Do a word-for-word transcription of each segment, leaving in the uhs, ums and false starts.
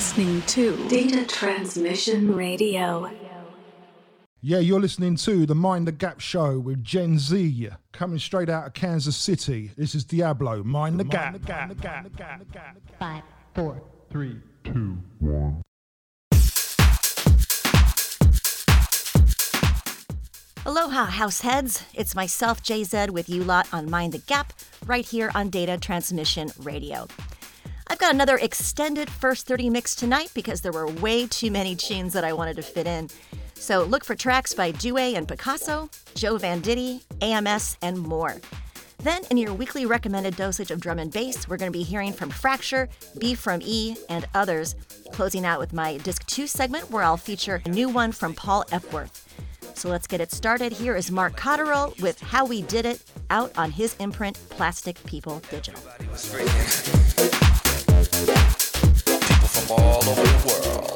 listening to Data Transmission Radio. Yeah, you're listening to the Mind the Gap show with Gen Z, coming straight out of Kansas City. This is Diablo, Mind the, the Gap. Mind the Gap. The Gap. The Gap. The Gap. The Gap. Five, four, three, two, one. Aloha, househeads. It's myself, J Z, with you lot on Mind the Gap, right here on Data Transmission Radio. I've got another extended first thirty mix tonight because there were way too many tunes that I wanted to fit in. So look for tracks by Doué and Picasso, Joe Vanditti, A M S, and more. Then in your weekly recommended dosage of drum and bass, we're going to be hearing from Fracture, B from E, and others, closing out with my Disc two segment where I'll feature a new one from Paul Epworth. So let's get it started. Here is Mark Cotterill with How We Did It, out on his imprint, Plastic People Digital. People from all over the world.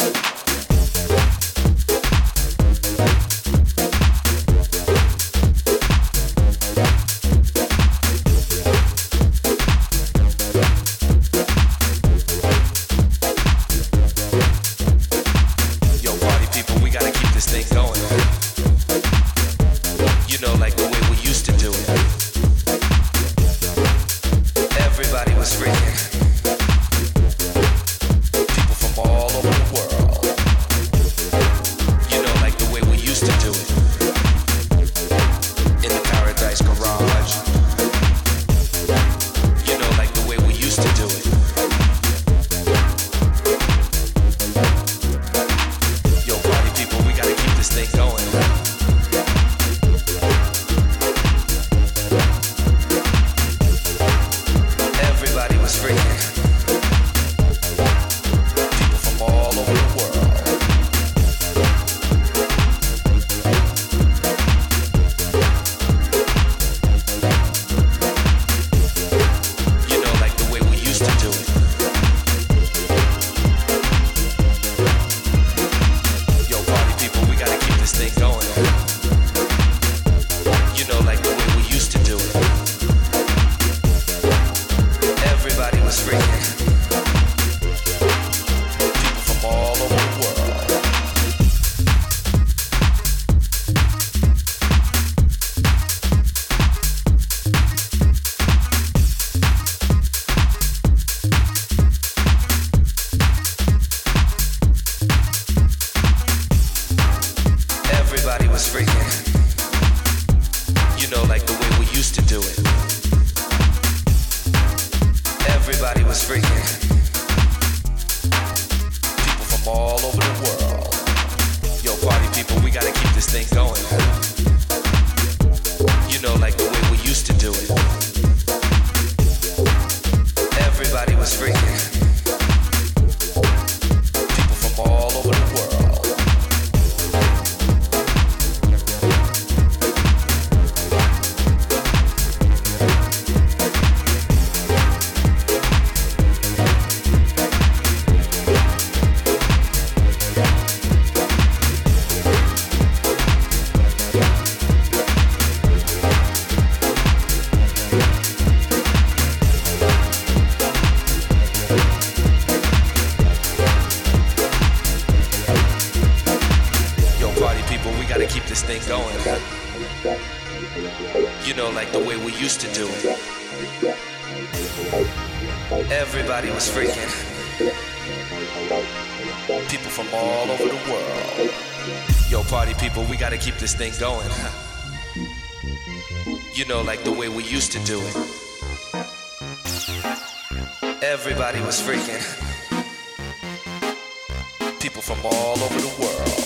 This thing going, huh? You know, like the way we used to do it. Everybody was freaking. People from all over the world.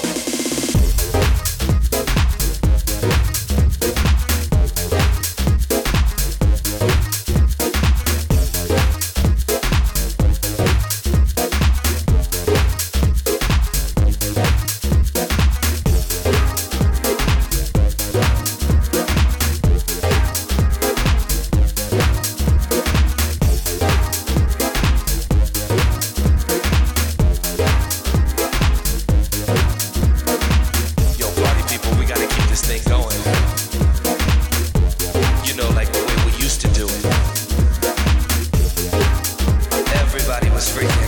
Freaking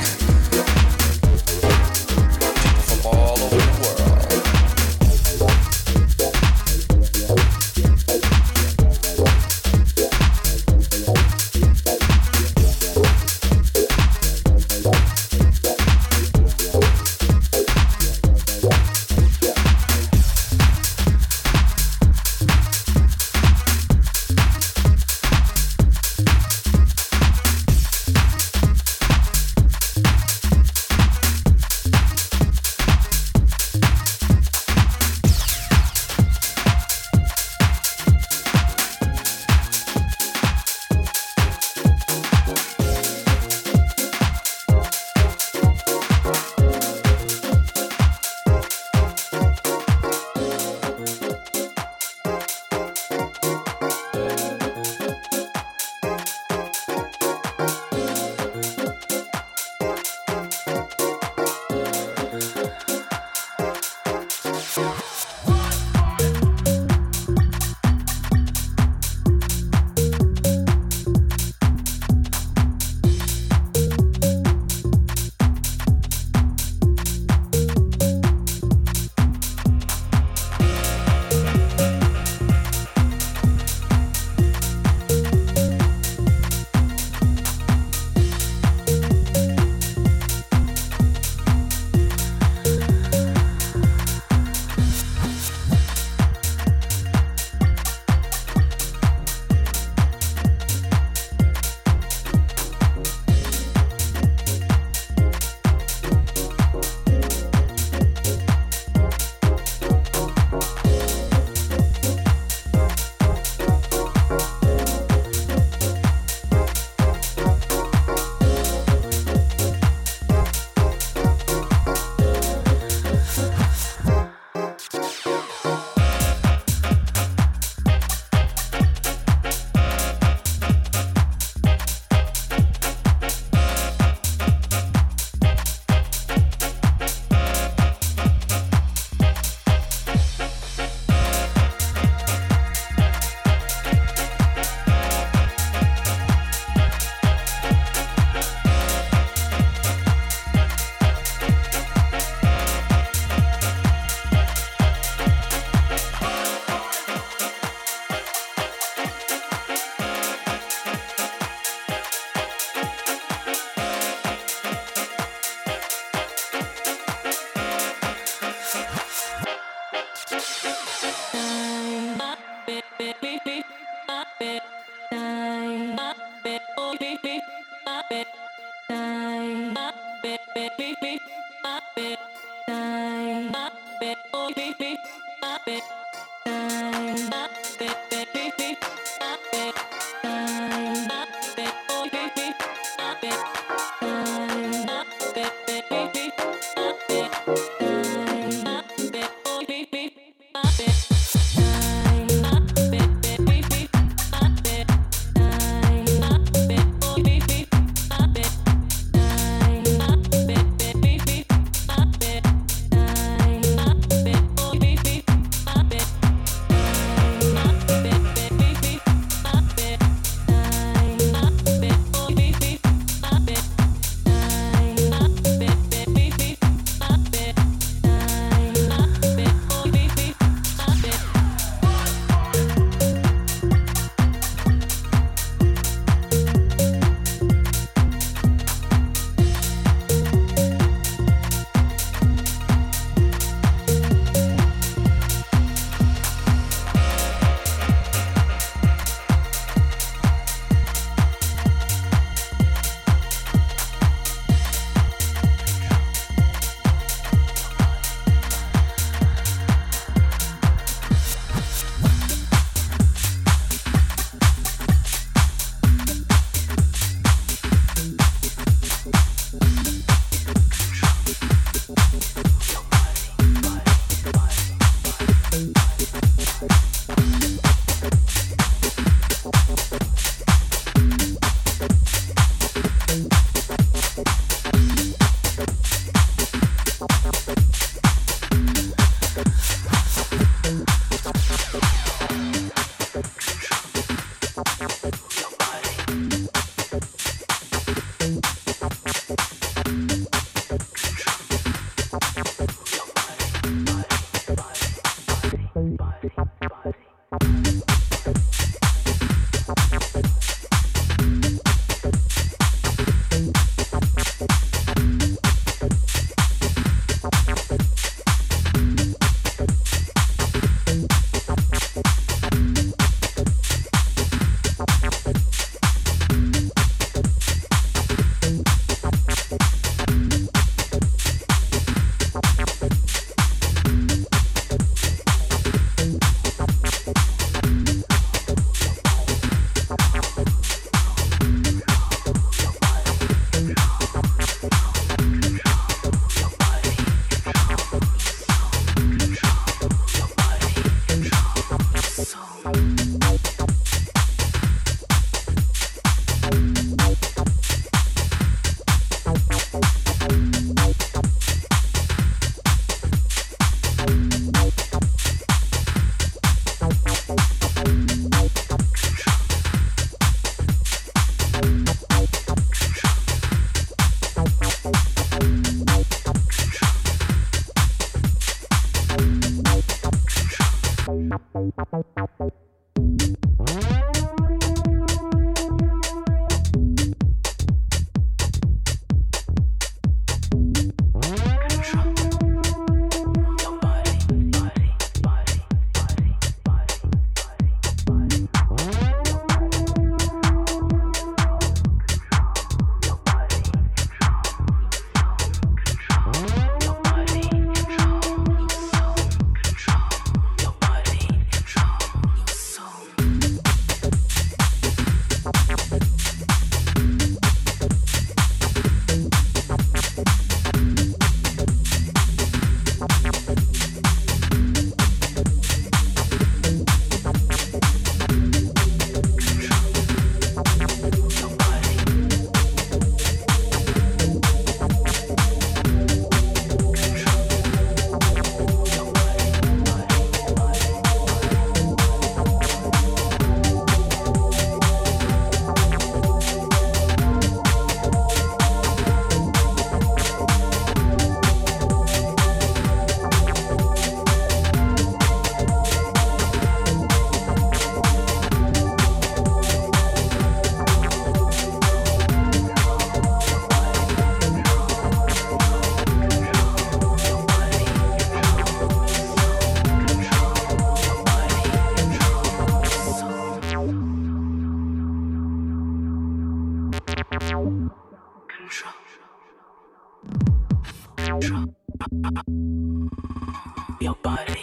Your body.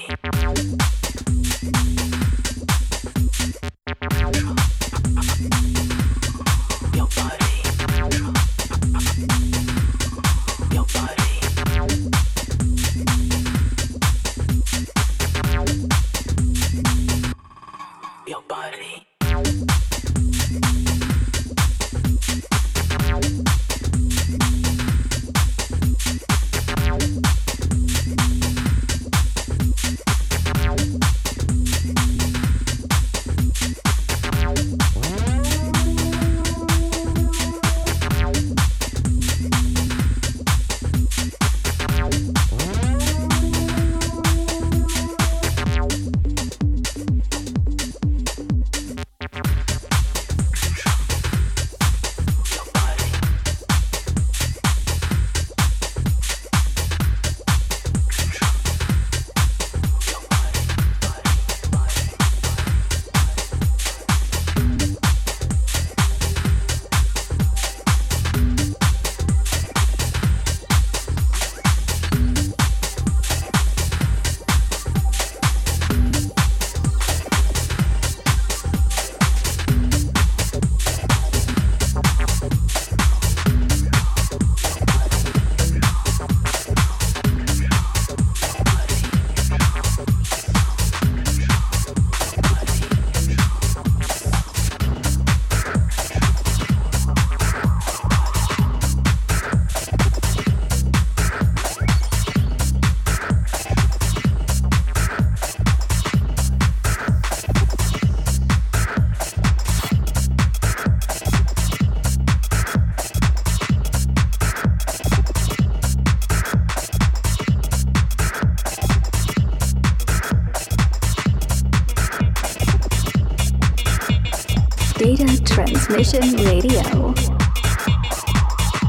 Transmission Radio.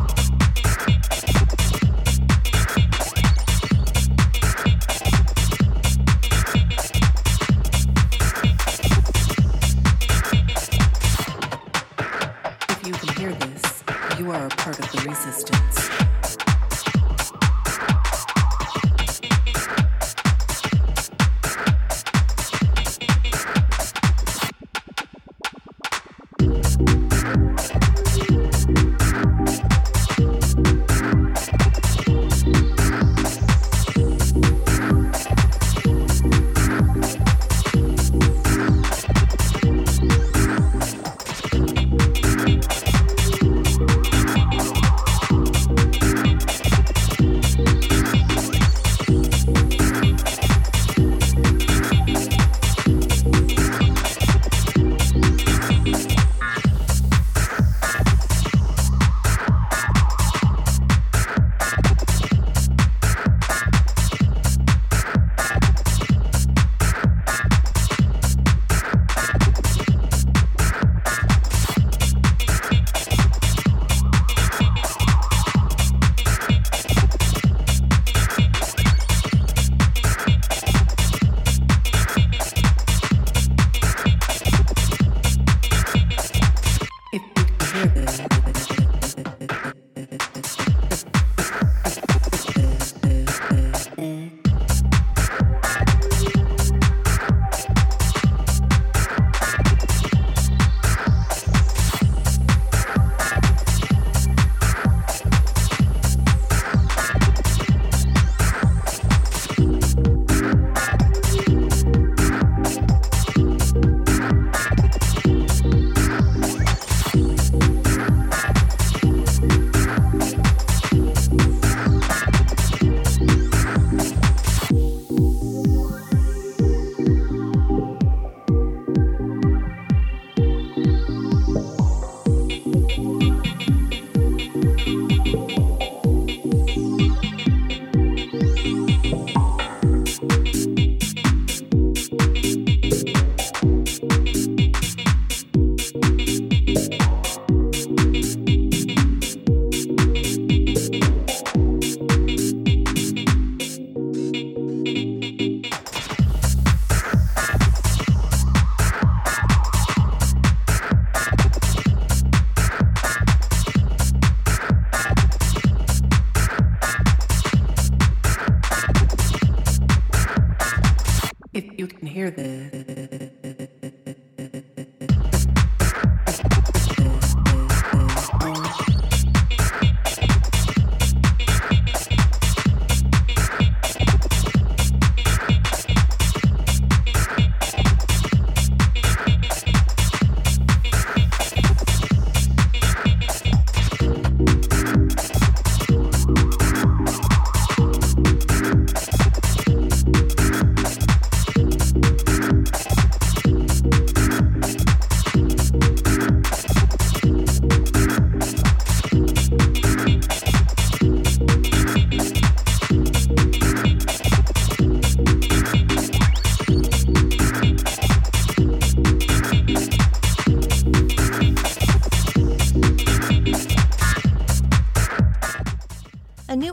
If you can hear this, you are a part of the resistance.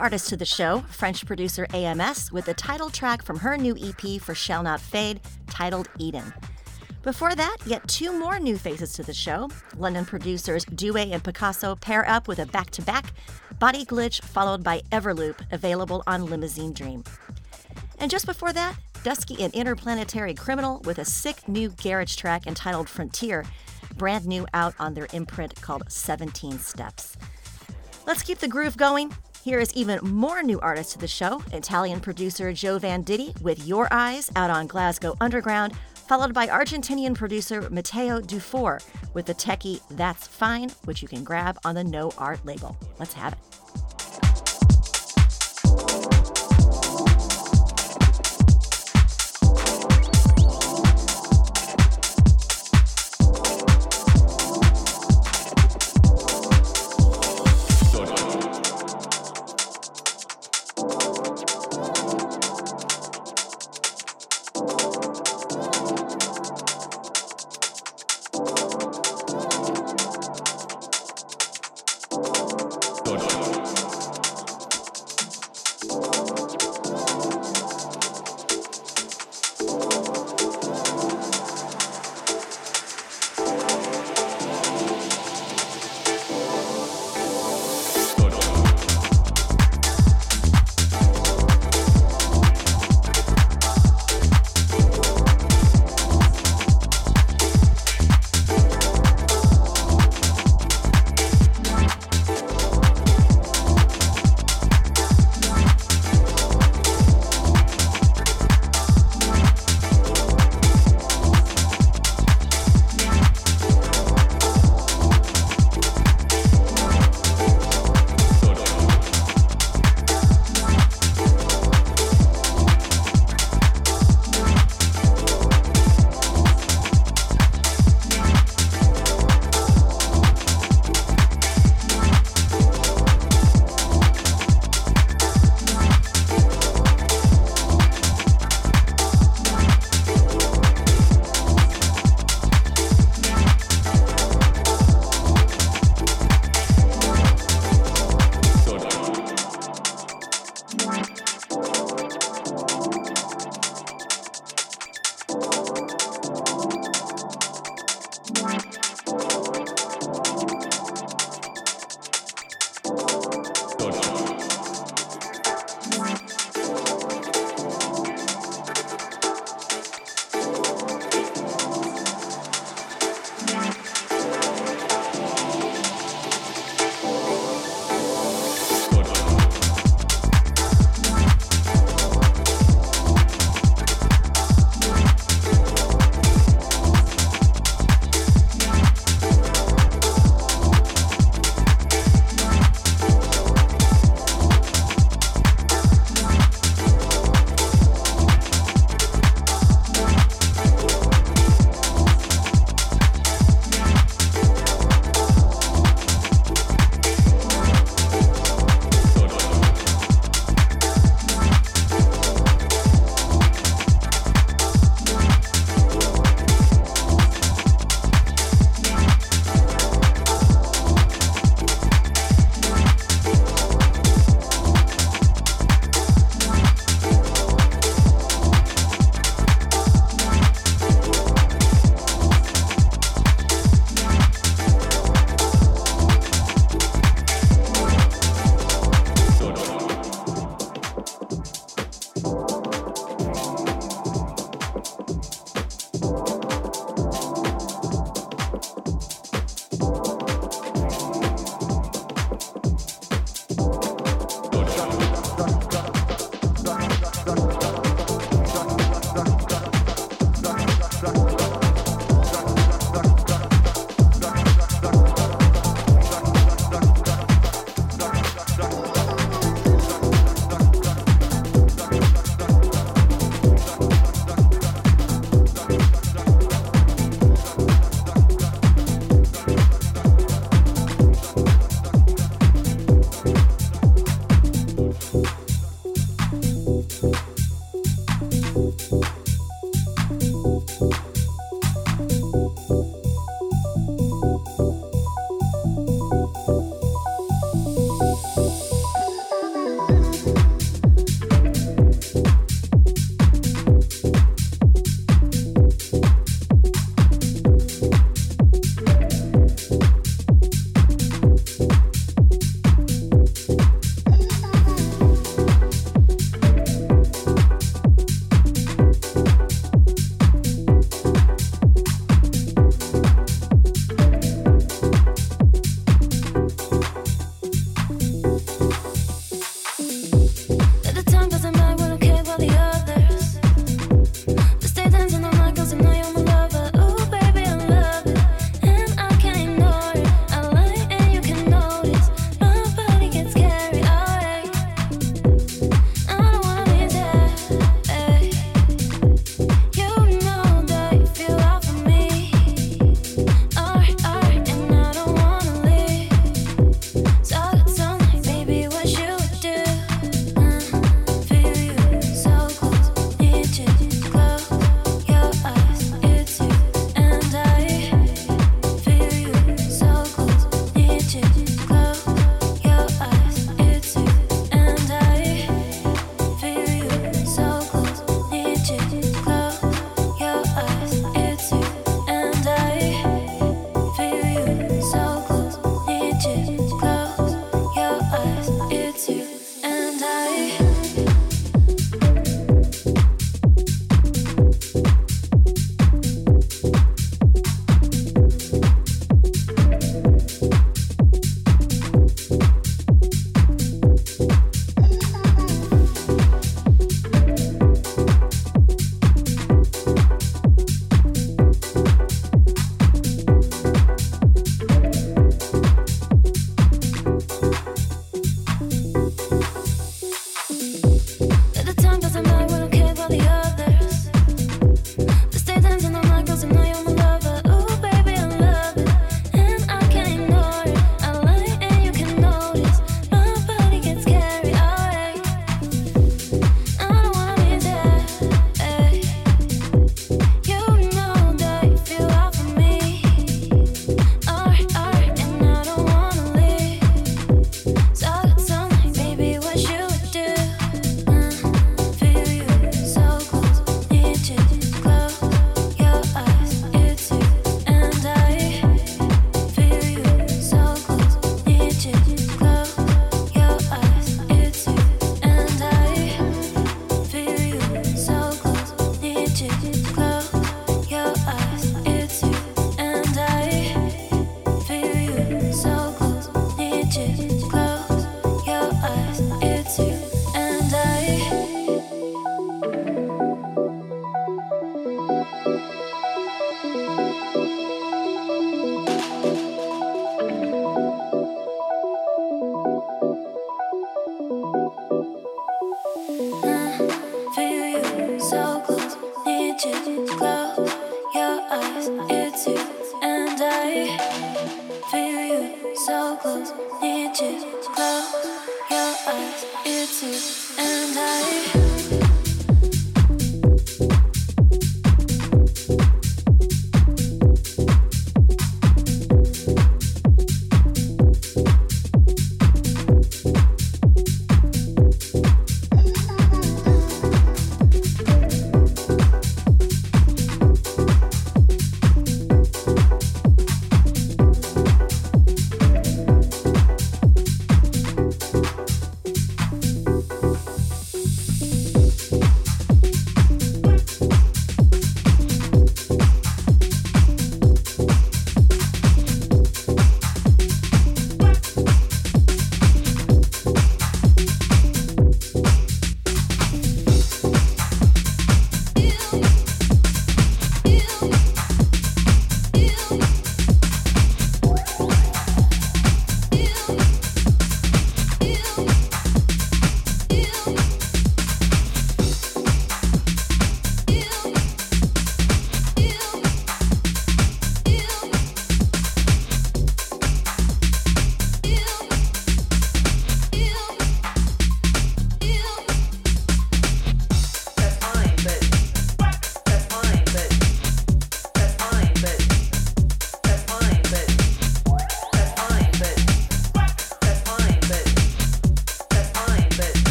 Artist to the show, French producer A M S, with the title track from her new E P for Shall Not Fade, titled Eden. Before that, yet two more new faces to the show. London producers Doué and Picasso pair up with a back-to-back, Body Glitch followed by Everloop, available on Limousine Dream. And just before that, Dusky and Interplanetary Criminal with a sick new garage track entitled Frontier, brand new out on their imprint called seventeen steps. Let's keep the groove going. Here is even more new artists to the show, Italian producer Joe Vanditti with Your Eyes out on Glasgow Underground, followed by Argentinian producer Matteo Dufour with the techie That's Fine, which you can grab on the No Art label. Let's have it.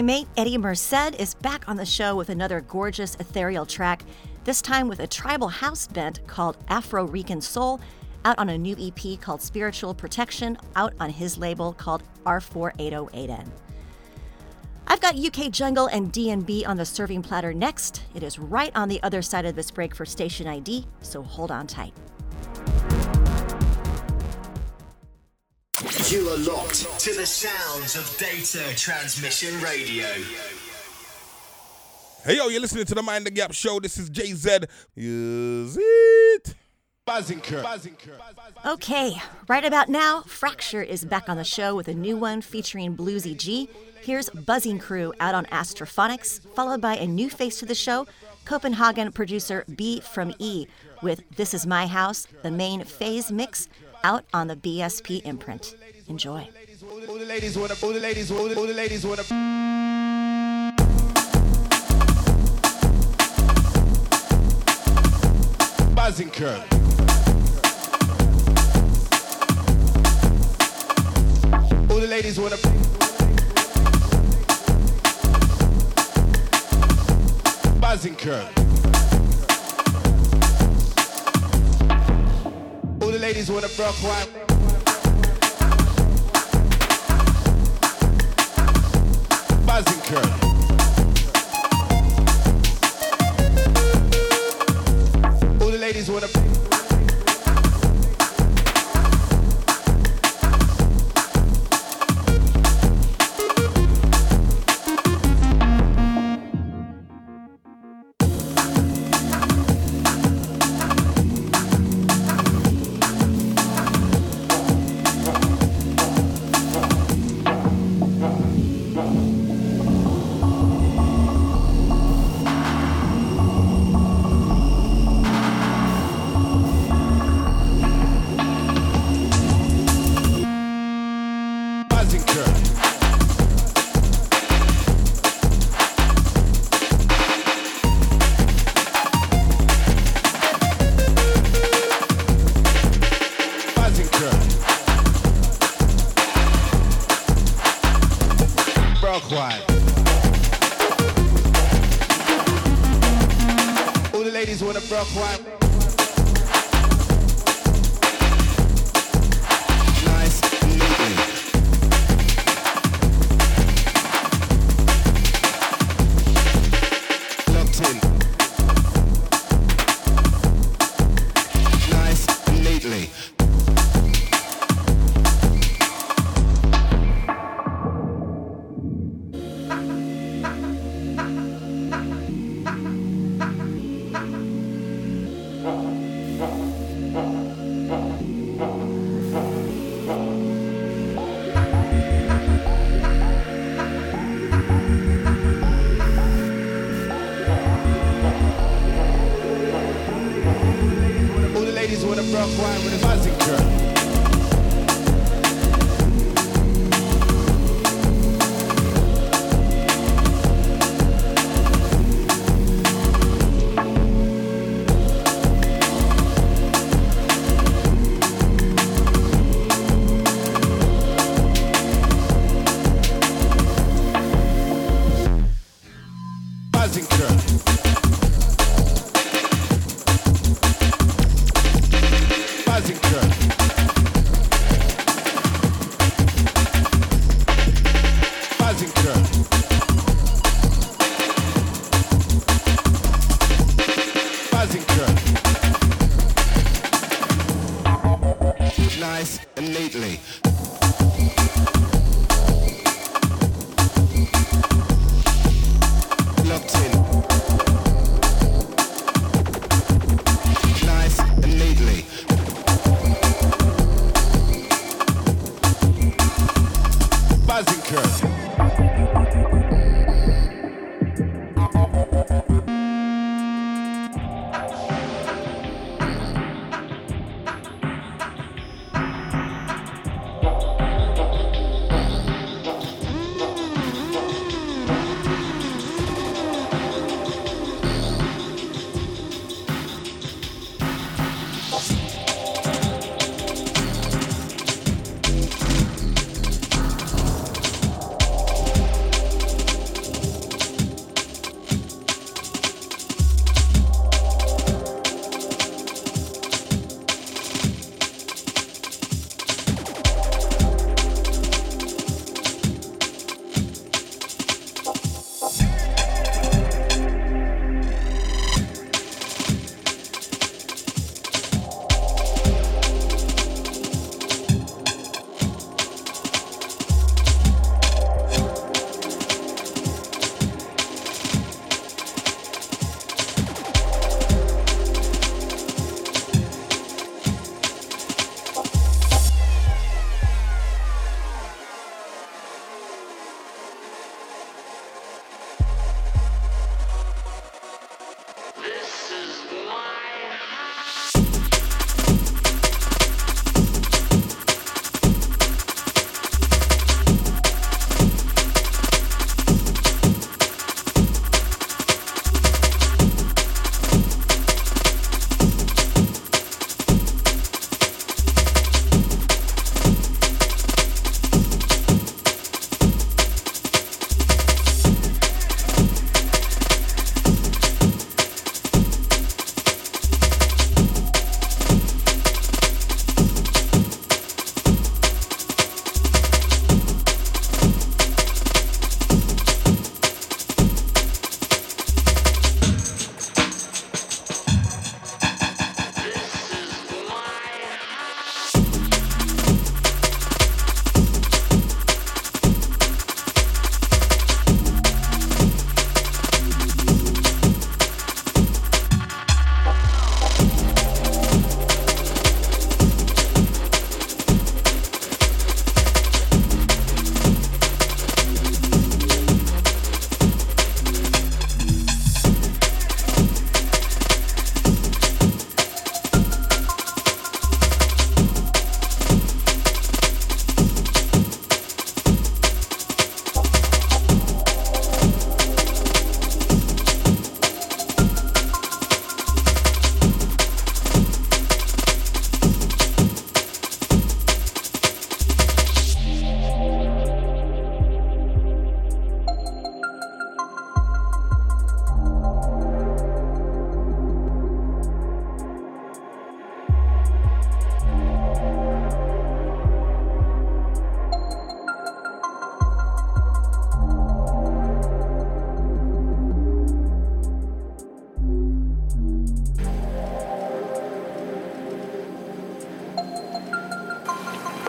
My mate Eddie Merced is back on the show with another gorgeous ethereal track, this time with a tribal house bent called Afro-Rican Soul, out on a new E P called Spiritual Protection, out on his label called R four eight oh eight N. I've got U K Jungle and D and B on the serving platter next. It is right on the other side of this break for station I D, so hold on tight. You are locked to the sounds of Data Transmission Radio. Hey yo, you're listening to the Mind the Gap show. This is J Z. Is it? Okay, right about now, Fracture is back on the show with a new one featuring Bluesy G. Here's Buzzing Crew out on Astrophonics, followed by a new face to the show, Copenhagen producer B from E with This Is My House, the main phase mix out on the B S P imprint. Enjoy. All the ladies wanna, all the ladies wanna, all the ladies wanna. Buzzing Crew. All the ladies wanna. Buzzing Crew. All the ladies wanna rock white. Buzzing Crew. Ladies wanna Buzzing Crew.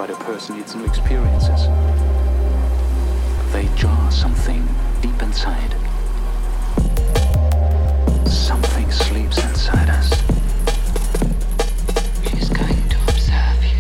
but a person needs new experiences. They jar something deep inside. Something sleeps inside us. She's going to observe you.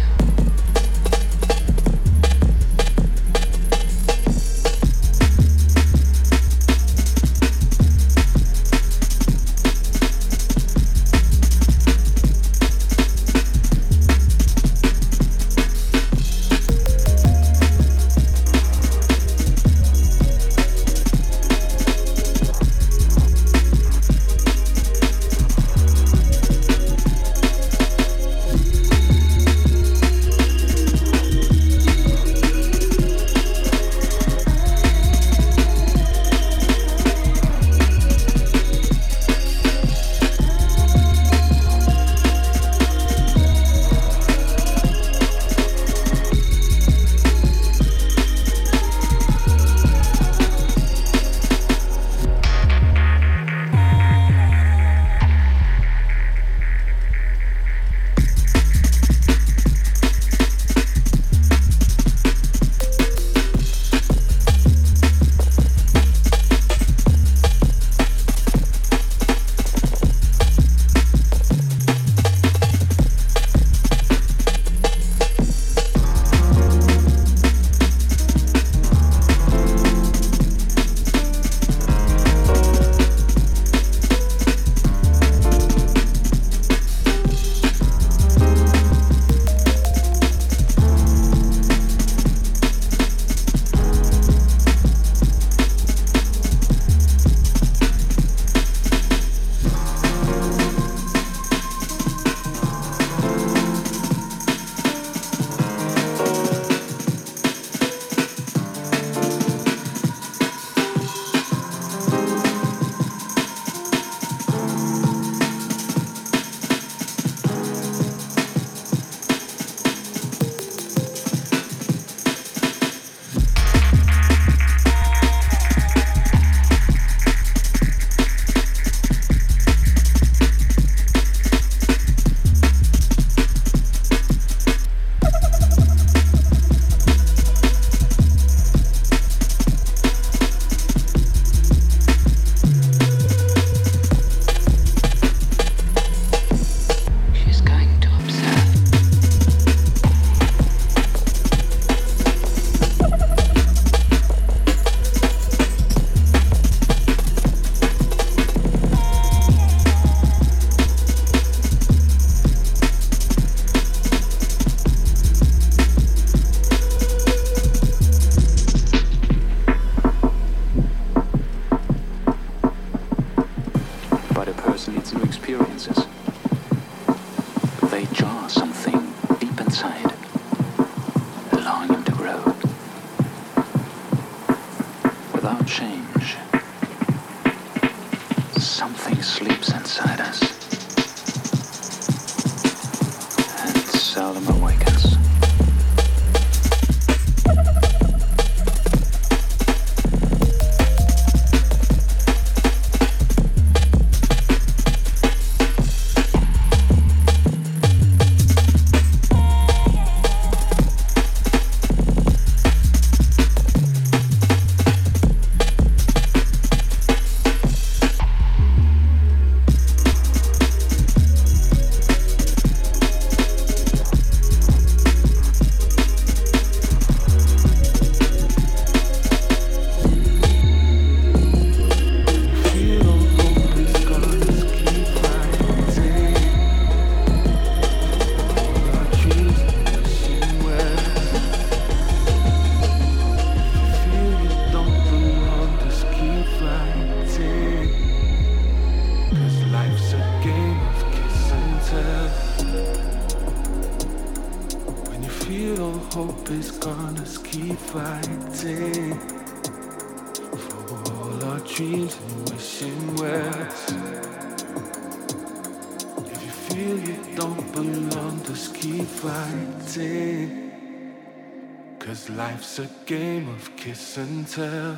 Life's a game of kiss and tell.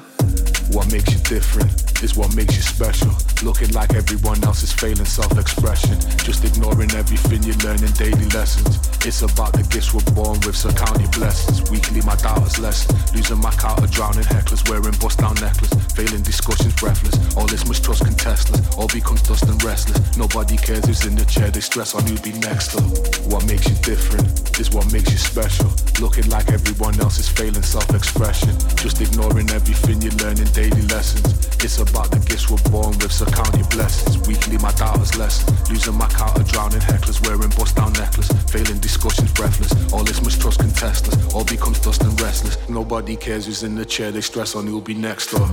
What makes you different? is what makes you special. Looking like everyone else is failing self-expression, just ignoring everything you learn in daily lessons. It's about the gifts we're born with, so count your blessings. Weekly my doubt is less, losing my counter, drowning hecklers, wearing bust down necklace, failing discussions breathless. All this mistrust can test us, all becomes dust and restless. Nobody cares who's in the chair, they stress on who'd be next up. What makes you different is what makes you special. Looking like everyone else is failing self-expression, just ignoring everything you learn in daily lessons. It's about the gifts we're born with, so count your blessings. Weekly my doubt is less, losing my counter, drowning hecklers, wearing bust down necklace, failing discussions breathless. All this mistrust can test us, all becomes dust and restless. Nobody cares who's in the chair, they stress on who'll be next up.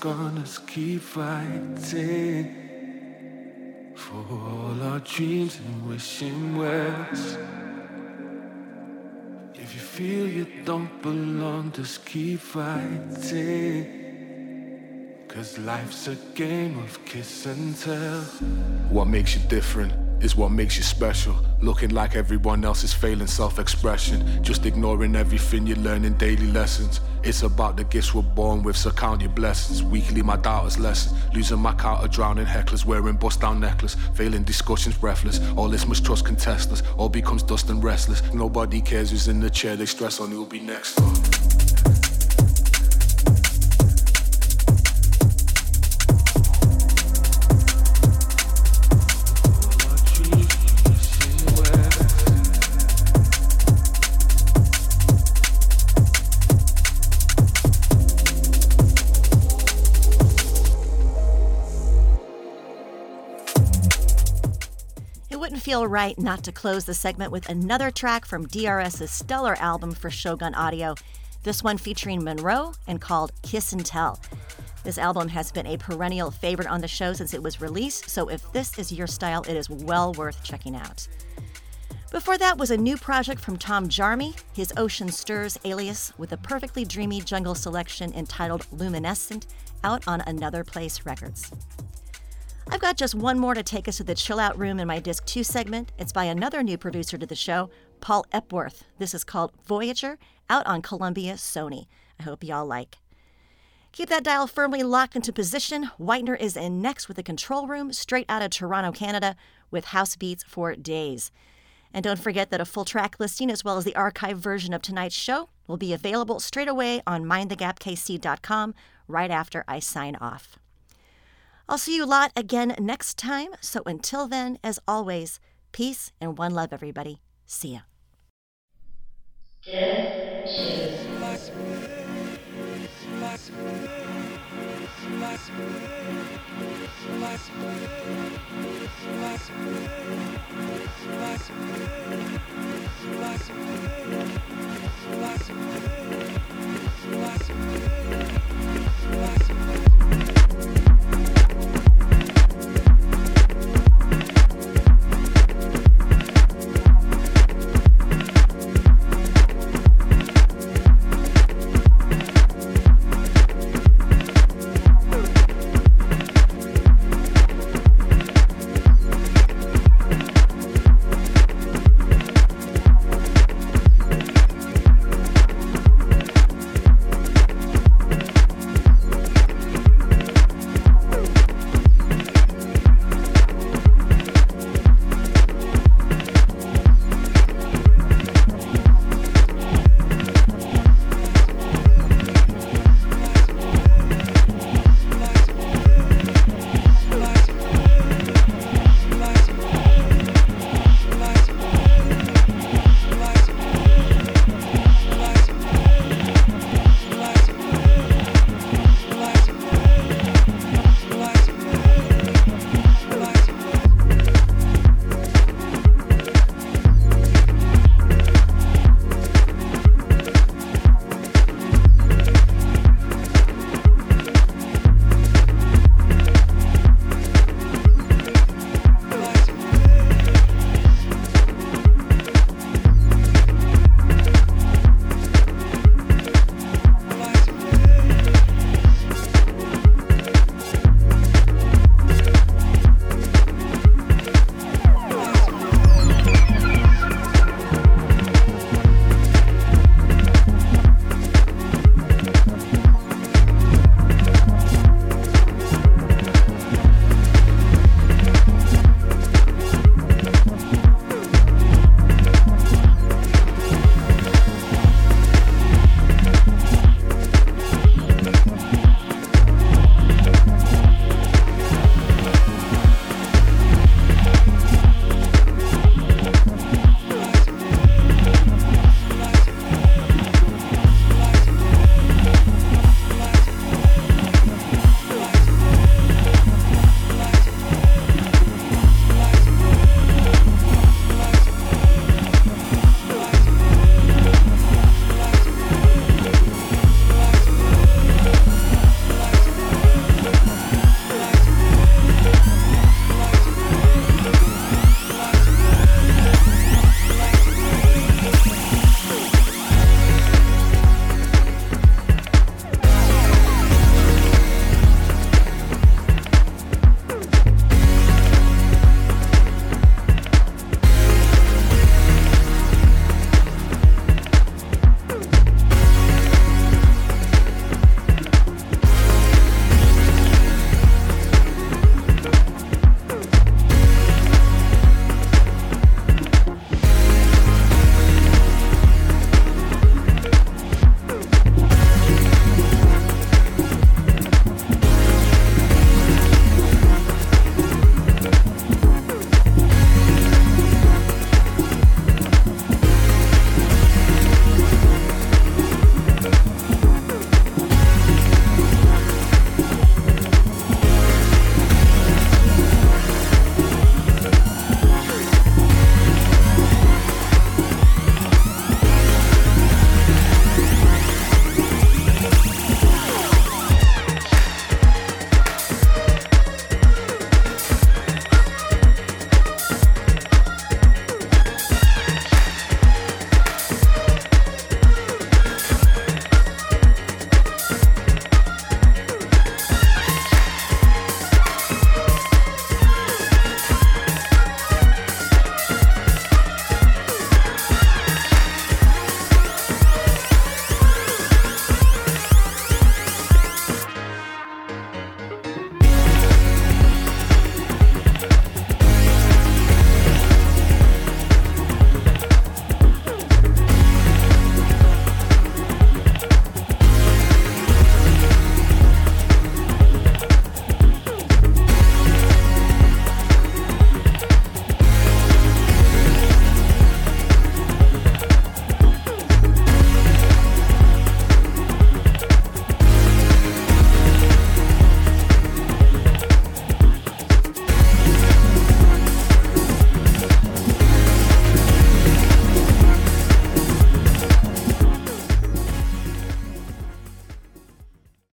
Gonna keep fighting for all our dreams and wishing wells. If you feel you don't belong, just keep fighting, cause life's a game of kiss and tell. What makes you different is what makes you special. Looking like everyone else is failing self-expression, just ignoring everything you learn in daily lessons. It's about the gifts we're born with, so count your blessings. Weekly my doubt is less, losing my counter, drowning hecklers, wearing bust down necklace, failing discussions breathless. All this mistrust can test us, all becomes dust and restless. Nobody cares who's in the chair, they stress on who'll be next up. Feel right not to close the segment with another track from D R S's stellar album for Shogun Audio, this one featuring Monroe and called Kiss and Tell. This album has been a perennial favorite on the show since it was released, so if this is your style, it is well worth checking out. Before that was a new project from Tom Jarmy, his Ocean Stirs alias, with a perfectly dreamy jungle selection entitled Luminescent, out on Another Place Records. I've got just one more to take us to the chill out room in my Disc two segment. It's by another new producer to the show, Paul Epworth. This is called Voyager, out on Columbia Sony. I hope y'all like. Keep that dial firmly locked into position. Whitener is in next with the Control Room, straight out of Toronto, Canada, with house beats for days. And don't forget that a full track listing as well as the archive version of tonight's show will be available straight away on mind the gap k c dot com right after I sign off. I'll see you lot again next time. So until then, as always, peace and one love, everybody. See ya.